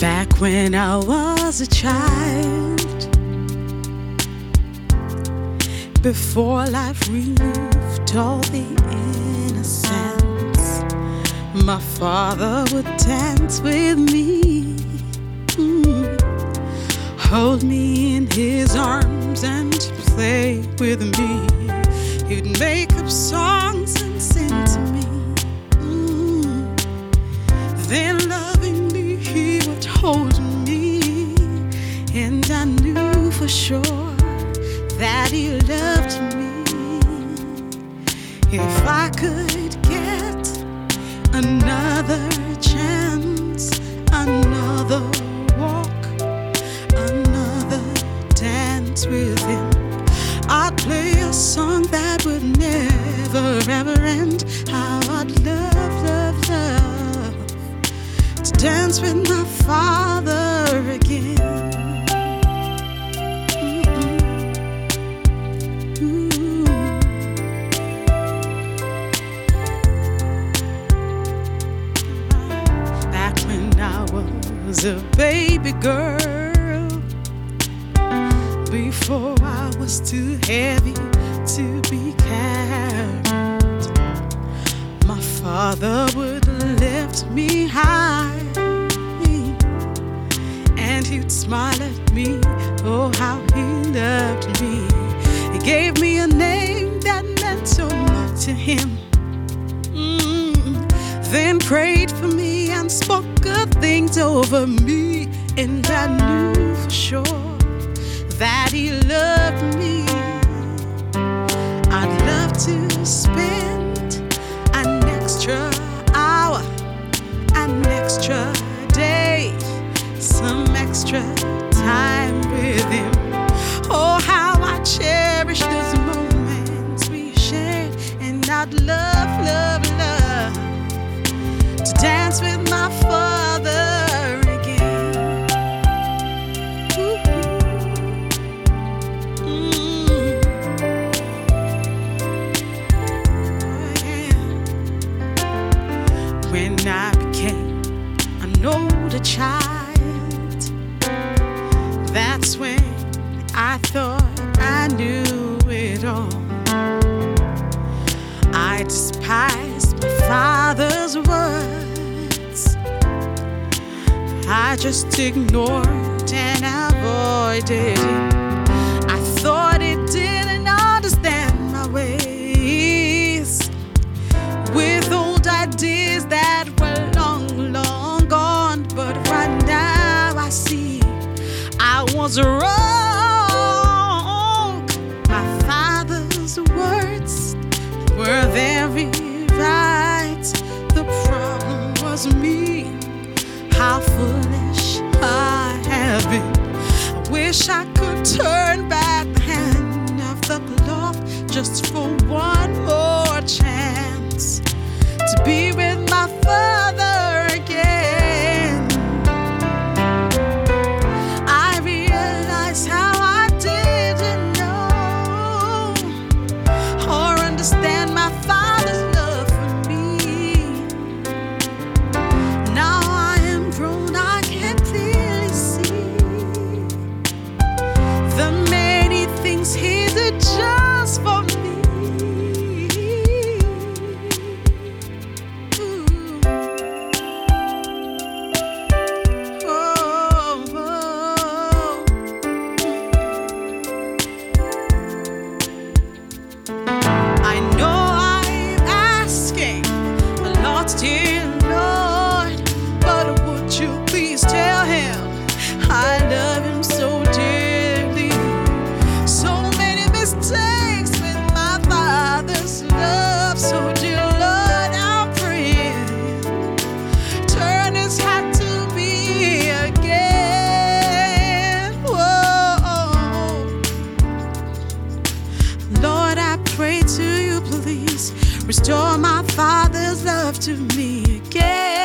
Back when I was a child, before life removed all the innocence, my father would dance with me, hold me in his arms and play with me. He'd make up songs and sing to me. Then loving me, he would hold me, and I knew for sure that he loved me. If I could get another chance, another walk, another dance with him, I'd play a song that would never ever end. How I'd love, love, love to dance with my father again. Mm-mm. Ooh. Back when I was a baby girl, before I was too heavy to be carried, my father would lift me high, and he'd smile at me. Oh, how he loved me. He gave me a name that meant so much to him. Then prayed for me and spoke good things over me, and I knew for sure that he loved me. I'd love to spend an extra hour, an extra day, some extra time with him. Oh, how I cherish those moments we shared, and I'd love, love, love to dance with my father again. Ooh. Oh, yeah. When I became an older child, that's when I thought I knew it all. I despised my father's words. I just ignored and avoided him. I thought he didn't understand my ways, with old ideas that were long, long gone. But right now I see I was wrong. My father's words were very right. The problem was me. How foolish I have been. I wish I could turn back the hand of the glove just for one more chance to be with my father again. I realize how I didn't know or understand my father's love for me. Now I am grown, I can clearly see the many things he did just for me. Ooh. Oh, oh. I know I'm asking a lot, dear Lord, but would you please tell him I love him so dearly? So many mistakes with my father's love, so dear Lord, I'm praying, turn his heart to me again. Whoa. Lord, I pray to you, please restore my father's love to me again.